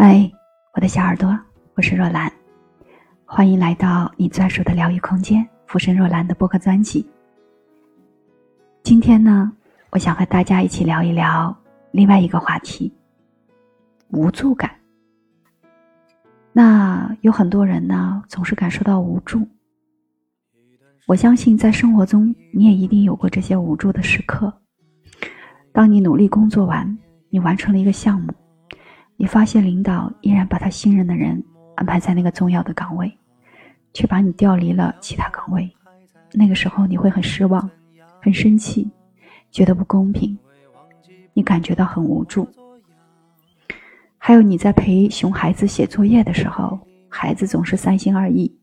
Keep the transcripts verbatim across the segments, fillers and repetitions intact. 嗨，我的小耳朵，我是若兰，欢迎来到你专属的疗愈空间浮生若兰的播客专辑。今天呢，我想和大家一起聊一聊另外一个话题，无助感。那有很多人呢，总是感受到无助，我相信在生活中你也一定有过这些无助的时刻。当你努力工作完，你完成了一个项目，你发现领导依然把他信任的人安排在那个重要的岗位，却把你调离了其他岗位。那个时候你会很失望，很生气，觉得不公平，你感觉到很无助。还有你在陪熊孩子写作业的时候，孩子总是三心二意，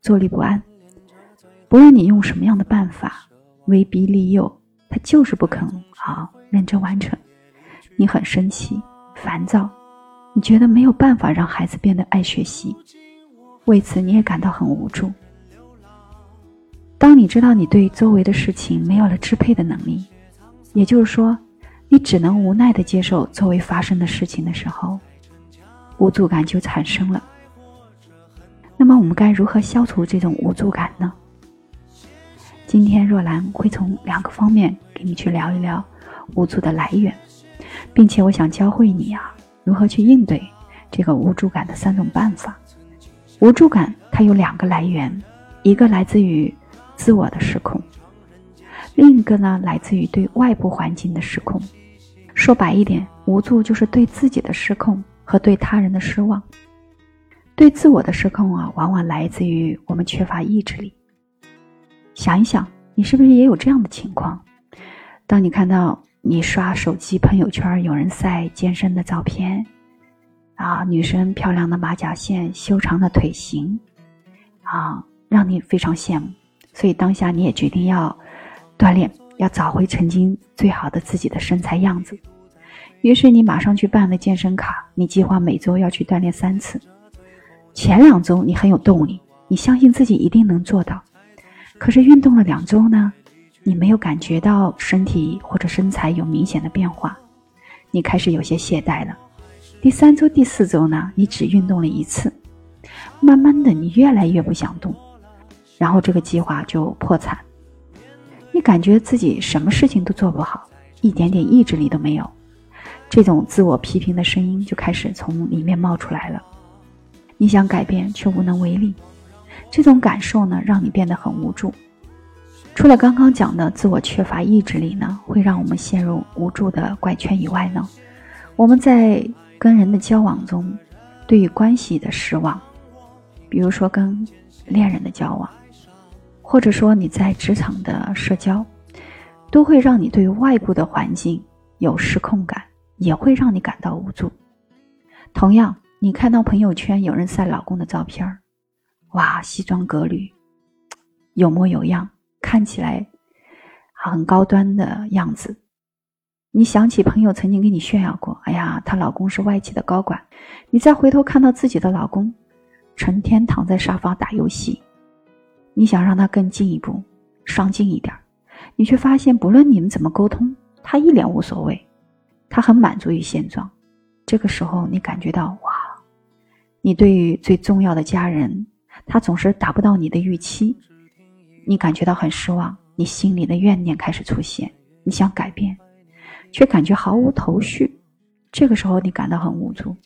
坐立不安，不论你用什么样的办法威逼利诱，他就是不肯好认真完成。你很生气，烦躁，你觉得没有办法让孩子变得爱学习，为此你也感到很无助。当你知道你对周围的事情没有了支配的能力，也就是说，你只能无奈地接受周围发生的事情的时候，无助感就产生了。那么我们该如何消除这种无助感呢？今天若兰会从两个方面给你去聊一聊无助的来源，并且我想教会你啊如何去应对这个无助感的三种办法。无助感它有两个来源，一个来自于自我的失控，另一个呢来自于对外部环境的失控。说白一点，无助就是对自己的失控和对他人的失望。对自我的失控啊，往往来自于我们缺乏意志力。想一想，你是不是也有这样的情况？当你看到你刷手机朋友圈有人晒健身的照片啊，女生漂亮的马甲线，修长的腿型啊，让你非常羡慕，所以当下你也决定要锻炼，要找回曾经最好的自己的身材样子。于是你马上去办了健身卡，你计划每周要去锻炼三次。前两周你很有动力，你相信自己一定能做到，可是运动了两周呢，你没有感觉到身体或者身材有明显的变化，你开始有些懈怠了。第三周第四周呢，你只运动了一次，慢慢的你越来越不想动，然后这个计划就破产。你感觉自己什么事情都做不好，一点点意志力都没有，这种自我批评的声音就开始从里面冒出来了。你想改变却无能为力，这种感受呢让你变得很无助。除了刚刚讲的自我缺乏意志力呢，会让我们陷入无助的怪圈以外呢，我们在跟人的交往中，对于关系的失望，比如说跟恋人的交往，或者说你在职场的社交，都会让你对外部的环境有失控感，也会让你感到无助。同样，你看到朋友圈有人晒老公的照片，哇，西装革履，有模有样，看起来很高端的样子。你想起朋友曾经给你炫耀过，哎呀，她老公是外企的高管。你再回头看到自己的老公成天躺在沙发打游戏，你想让他更进一步，上进一点，你却发现不论你们怎么沟通，他一脸无所谓，他很满足于现状。这个时候你感觉到，哇，你对于最重要的家人，他总是达不到你的预期，你感觉到很失望，你心里的怨念开始出现，你想改变，却感觉毫无头绪，这个时候你感到很无助。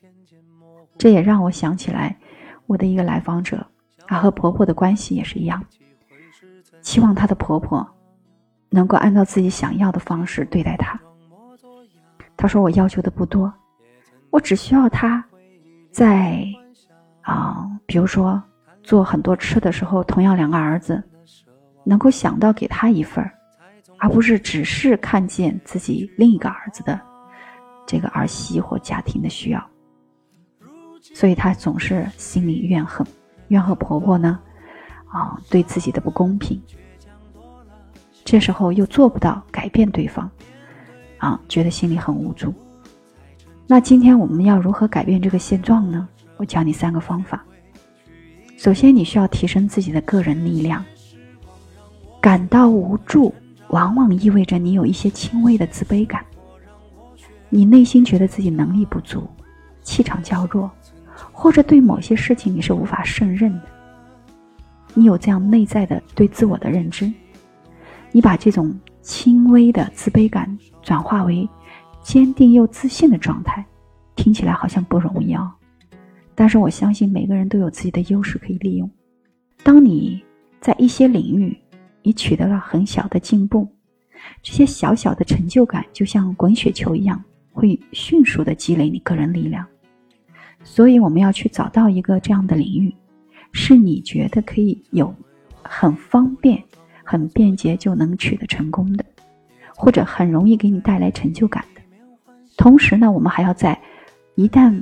这也让我想起来我的一个来访者，她和婆婆的关系也是一样，期望她的婆婆能够按照自己想要的方式对待她。她说，我要求的不多，我只需要她在、呃、比如说做很多吃的时候，同样两个儿子能够想到给他一份，而不是只是看见自己另一个儿子的这个儿媳或家庭的需要。所以他总是心里怨恨，怨恨婆婆呢啊、哦，对自己的不公平。这时候又做不到改变对方啊，觉得心里很无助。那今天我们要如何改变这个现状呢？我教你三个方法。首先，你需要提升自己的个人力量。感到无助往往意味着你有一些轻微的自卑感，你内心觉得自己能力不足，气场较弱，或者对某些事情你是无法胜任的，你有这样内在的对自我的认知，你把这种轻微的自卑感转化为坚定又自信的状态，听起来好像不容易啊，但是我相信每个人都有自己的优势可以利用。当你在一些领域你取得了很小的进步，这些小小的成就感就像滚雪球一样，会迅速地积累你个人力量。所以我们要去找到一个这样的领域，是你觉得可以有很方便很便捷就能取得成功的，或者很容易给你带来成就感的。同时呢，我们还要在一旦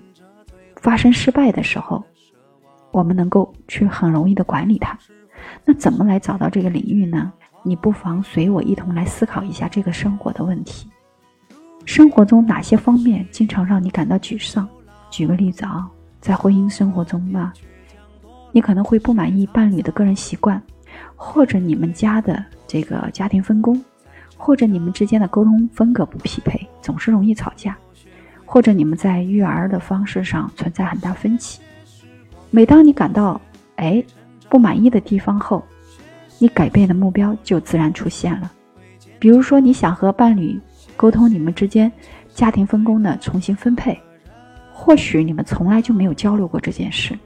发生失败的时候，我们能够去很容易的管理它。那怎么来找到这个领域呢？你不妨随我一同来思考一下这个生活的问题。生活中哪些方面经常让你感到沮丧？举个例子啊，在婚姻生活中吧，你可能会不满意伴侣的个人习惯，或者你们家的这个家庭分工，或者你们之间的沟通风格不匹配，总是容易吵架，或者你们在育儿的方式上存在很大分歧。每当你感到哎不满意的地方后，你改变的目标就自然出现了。比如说你想和伴侣沟通你们之间家庭分工的重新分配，或许你们从来就没有交流过这件事，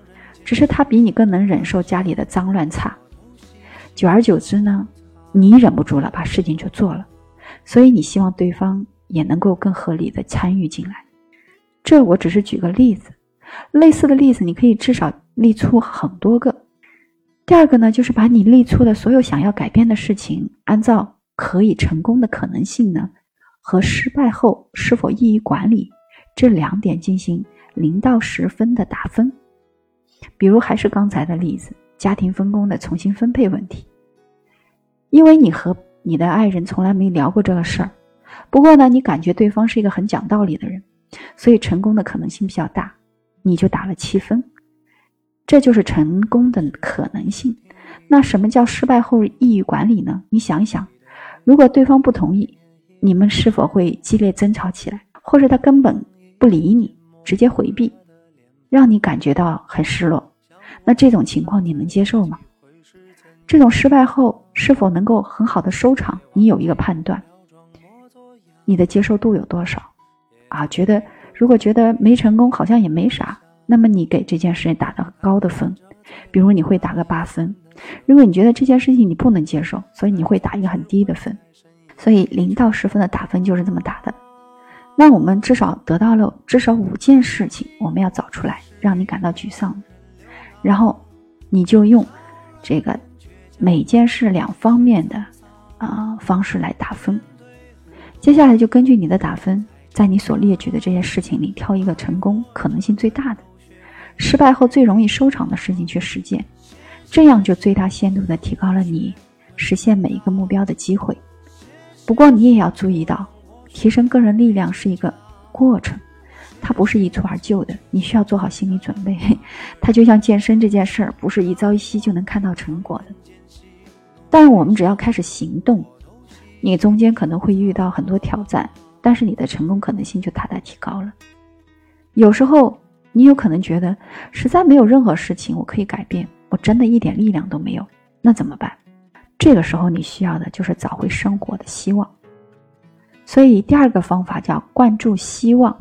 只是他比你更能忍受家里的脏乱差，久而久之呢，你忍不住了，把事情就做了，所以你希望对方也能够更合理的参与进来。这我只是举个例子，类似的例子你可以至少列出很多个。第二个呢，就是把你列出的所有想要改变的事情，按照可以成功的可能性呢和失败后是否易于管理这两点进行零到十分的打分。比如还是刚才的例子，家庭分工的重新分配问题，因为你和你的爱人从来没聊过这个事儿，不过呢你感觉对方是一个很讲道理的人，所以成功的可能性比较大，你就打了七分，这就是成功的可能性。那什么叫失败后易于管理呢？你想一想，如果对方不同意，你们是否会激烈争吵起来，或者他根本不理你，直接回避，让你感觉到很失落，那这种情况你能接受吗？这种失败后是否能够很好的收场，你有一个判断，你的接受度有多少啊？觉得如果觉得没成功好像也没啥，那么你给这件事情打的高的分，比如你会打个八分。如果你觉得这件事情你不能接受，所以你会打一个很低的分。所以零到十分的打分就是这么打的。那我们至少得到了至少五件事情，我们要找出来让你感到沮丧，然后你就用这个每件事两方面的啊、呃、方式来打分。接下来就根据你的打分，在你所列举的这些事情里挑一个成功可能性最大的、失败后最容易收场的事情去实践，这样就最大限度地提高了你实现每一个目标的机会。不过你也要注意到，提升个人力量是一个过程，它不是一蹴而就的，你需要做好心理准备。它就像健身这件事儿，不是一朝一夕就能看到成果的。但我们只要开始行动，你中间可能会遇到很多挑战，但是你的成功可能性就大大提高了。有时候你有可能觉得实在没有任何事情我可以改变，我真的一点力量都没有，那怎么办？这个时候你需要的就是找回生活的希望。所以第二个方法叫灌注希望。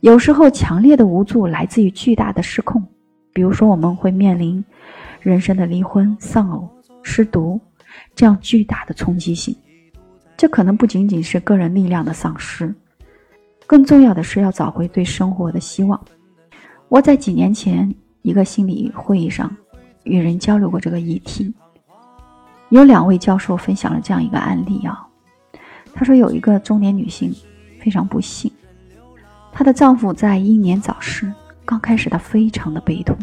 有时候强烈的无助来自于巨大的失控，比如说我们会面临人生的离婚、丧偶、失独，这样巨大的冲击性。这可能不仅仅是个人力量的丧失，更重要的是要找回对生活的希望。我在几年前一个心理会议上与人交流过这个议题，有两位教授分享了这样一个案例啊。他说有一个中年女性非常不幸，她的丈夫在英年早逝，刚开始她非常的悲痛，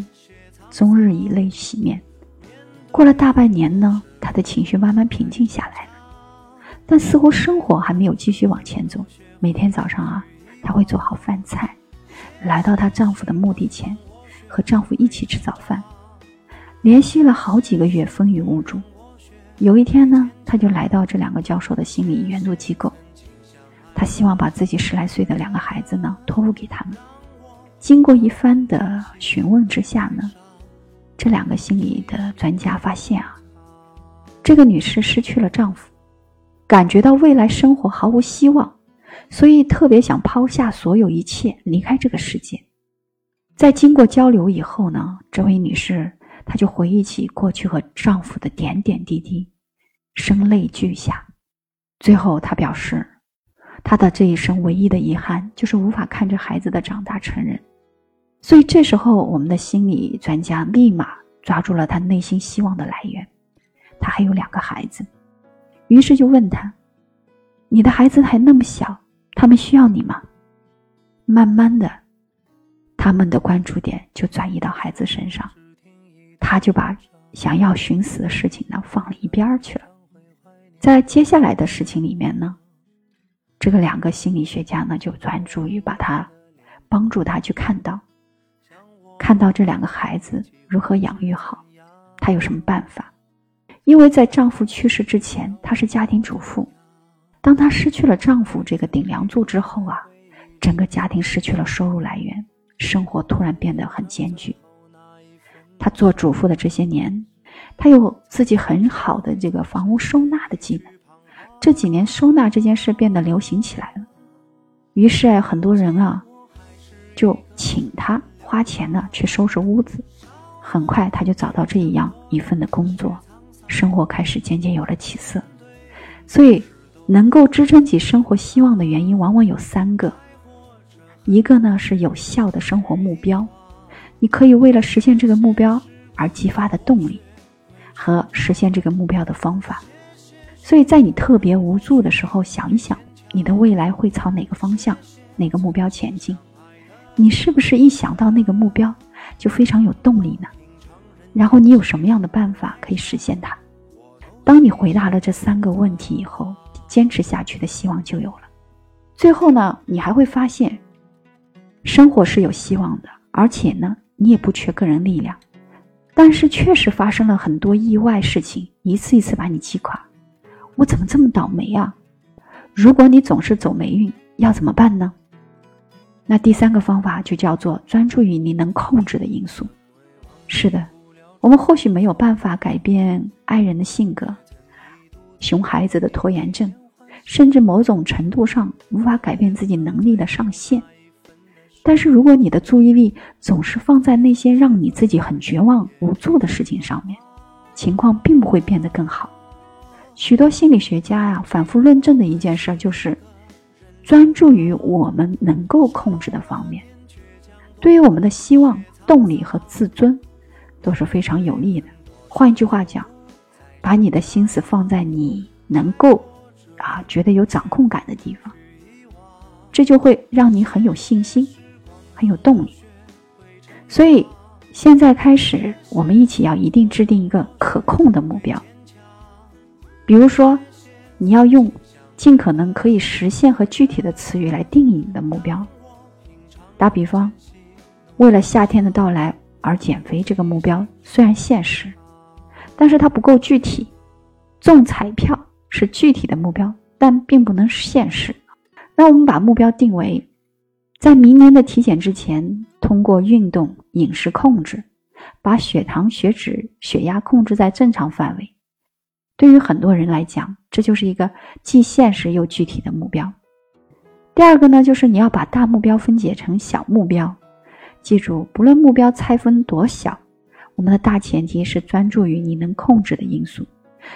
终日以泪洗面。过了大半年呢，她的情绪慢慢平静下来了，但似乎生活还没有继续往前走。每天早上啊，她会做好饭菜，来到她丈夫的墓地前，和丈夫一起吃早饭，连续了好几个月风雨无阻。有一天呢，她就来到这两个教授的心理援助机构，她希望把自己十来岁的两个孩子呢托付给他们，经过一番的询问之下呢，这两个心理的专家发现啊，这个女士失去了丈夫，感觉到未来生活毫无希望，所以特别想抛下所有一切，离开这个世界。在经过交流以后呢，这位女士她就回忆起过去和丈夫的点点滴滴，声泪俱下。最后她表示，她的这一生唯一的遗憾就是无法看着孩子的长大成人。所以这时候我们的心理专家立马抓住了她内心希望的来源，她还有两个孩子，于是就问她，你的孩子还那么小，他们需要你吗？慢慢的，他们的关注点就转移到孩子身上，她就把想要寻死的事情呢放了一边去了。在接下来的事情里面呢，这个两个心理学家呢就专注于把他帮助他去看到看到这两个孩子如何养育好，她有什么办法。因为在丈夫去世之前，她是家庭主妇，当她失去了丈夫这个顶梁柱之后啊，整个家庭失去了收入来源，生活突然变得很艰巨。她做主妇的这些年，她有自己很好的这个房屋收纳的技能，这几年收纳这件事变得流行起来了，于是很多人啊就请她花钱呢去收拾屋子。很快她就找到这样一份的工作，生活开始渐渐有了起色。所以能够支撑起生活希望的原因往往有三个，一个呢是有效的生活目标，你可以为了实现这个目标而激发的动力和实现这个目标的方法。所以在你特别无助的时候，想一想你的未来会朝哪个方向，哪个目标前进，你是不是一想到那个目标就非常有动力呢？然后你有什么样的办法可以实现它？当你回答了这三个问题以后，坚持下去的希望就有了。最后呢，你还会发现生活是有希望的，而且呢你也不缺个人力量。但是确实发生了很多意外事情，一次一次把你击垮。我怎么这么倒霉啊？如果你总是走霉运，要怎么办呢？那第三个方法就叫做专注于你能控制的因素。是的，我们或许没有办法改变爱人的性格，熊孩子的拖延症，甚至某种程度上无法改变自己能力的上限。但是如果你的注意力总是放在那些让你自己很绝望无助的事情上面，情况并不会变得更好。许多心理学家啊，反复论证的一件事就是专注于我们能够控制的方面，对于我们的希望、动力和自尊都是非常有利的。换句话讲，把你的心思放在你能够啊觉得有掌控感的地方，这就会让你很有信心，很有动力。所以现在开始，我们一起要一定制定一个可控的目标。比如说，你要用尽可能可以实现和具体的词语来定义你的目标。打比方，为了夏天的到来而减肥这个目标虽然现实，但是它不够具体。中彩票是具体的目标，但并不能现实。那我们把目标定为，在明年的体检之前，通过运动、饮食控制，把血糖、血脂、血压控制在正常范围。对于很多人来讲，这就是一个既现实又具体的目标。第二个呢，就是你要把大目标分解成小目标。记住，不论目标拆分多小，我们的大前提是专注于你能控制的因素。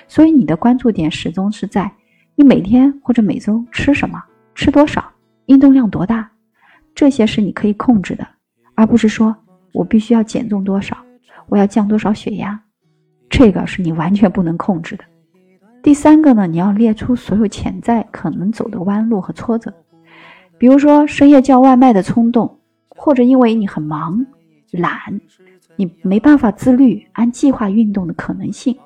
所以你的关注点始终是在你每天或者每周吃什么、吃多少、运动量多大，这些是你可以控制的，而不是说我必须要减重多少，我要降多少血压，这个是你完全不能控制的。第三个呢，你要列出所有潜在可能走的弯路和挫折，比如说深夜叫外卖的冲动，或者因为你很忙、懒，你没办法自律、按计划运动的可能性。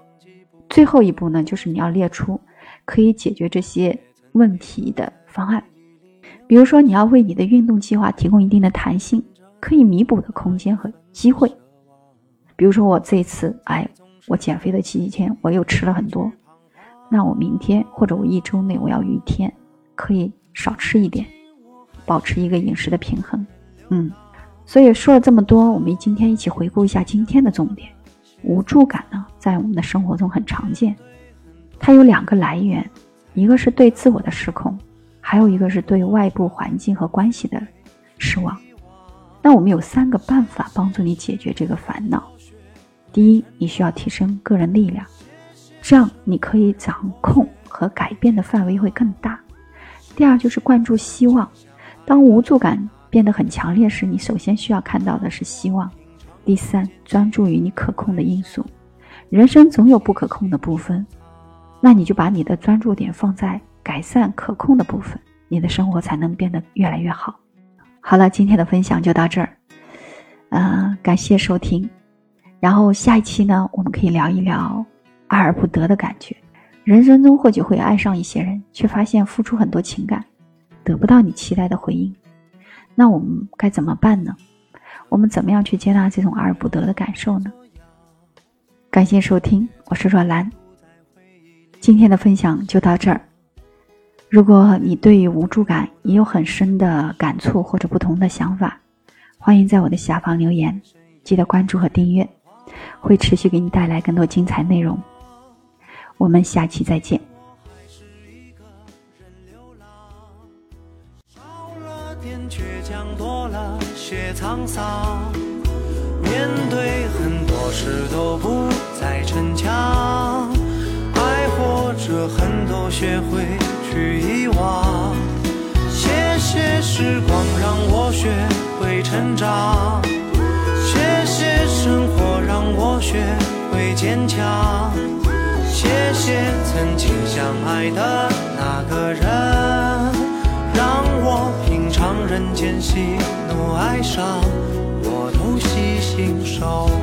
最后一步呢，就是你要列出可以解决这些问题的方案，比如说你要为你的运动计划提供一定的弹性，可以弥补的空间和机会。比如说我这一次，哎，我减肥的期间我又吃了很多，那我明天或者我一周内我要一天可以少吃一点，保持一个饮食的平衡。嗯，所以说了这么多，我们今天一起回顾一下今天的重点。无助感呢，在我们的生活中很常见，它有两个来源，一个是对自我的失控，还有一个是对外部环境和关系的失望。那我们有三个办法帮助你解决这个烦恼。第一，你需要提升个人力量，这样你可以掌控和改变的范围会更大。第二就是灌注希望，当无助感变得很强烈时，你首先需要看到的是希望。第三，专注于你可控的因素，人生总有不可控的部分，那你就把你的专注点放在改善可控的部分，你的生活才能变得越来越好。好了，今天的分享就到这儿，呃，感谢收听。然后下一期呢，我们可以聊一聊爱而不得的感觉。人生中或许会爱上一些人，却发现付出很多情感，得不到你期待的回应，那我们该怎么办呢？我们怎么样去接纳这种爱而不得的感受呢？感谢收听，我是若兰，今天的分享就到这儿。如果你对于无助感也有很深的感触或者不同的想法，欢迎在我的下方留言，记得关注和订阅，会持续给你带来更多精彩内容。我们下期再见。面对很多事都不再逞强，爱或者恨都学会去遗忘。谢谢时光让我学会成长，谢谢生活让我学会坚强。谢谢曾经相爱的那个人，让我品尝人间喜怒哀伤，我都悉心收。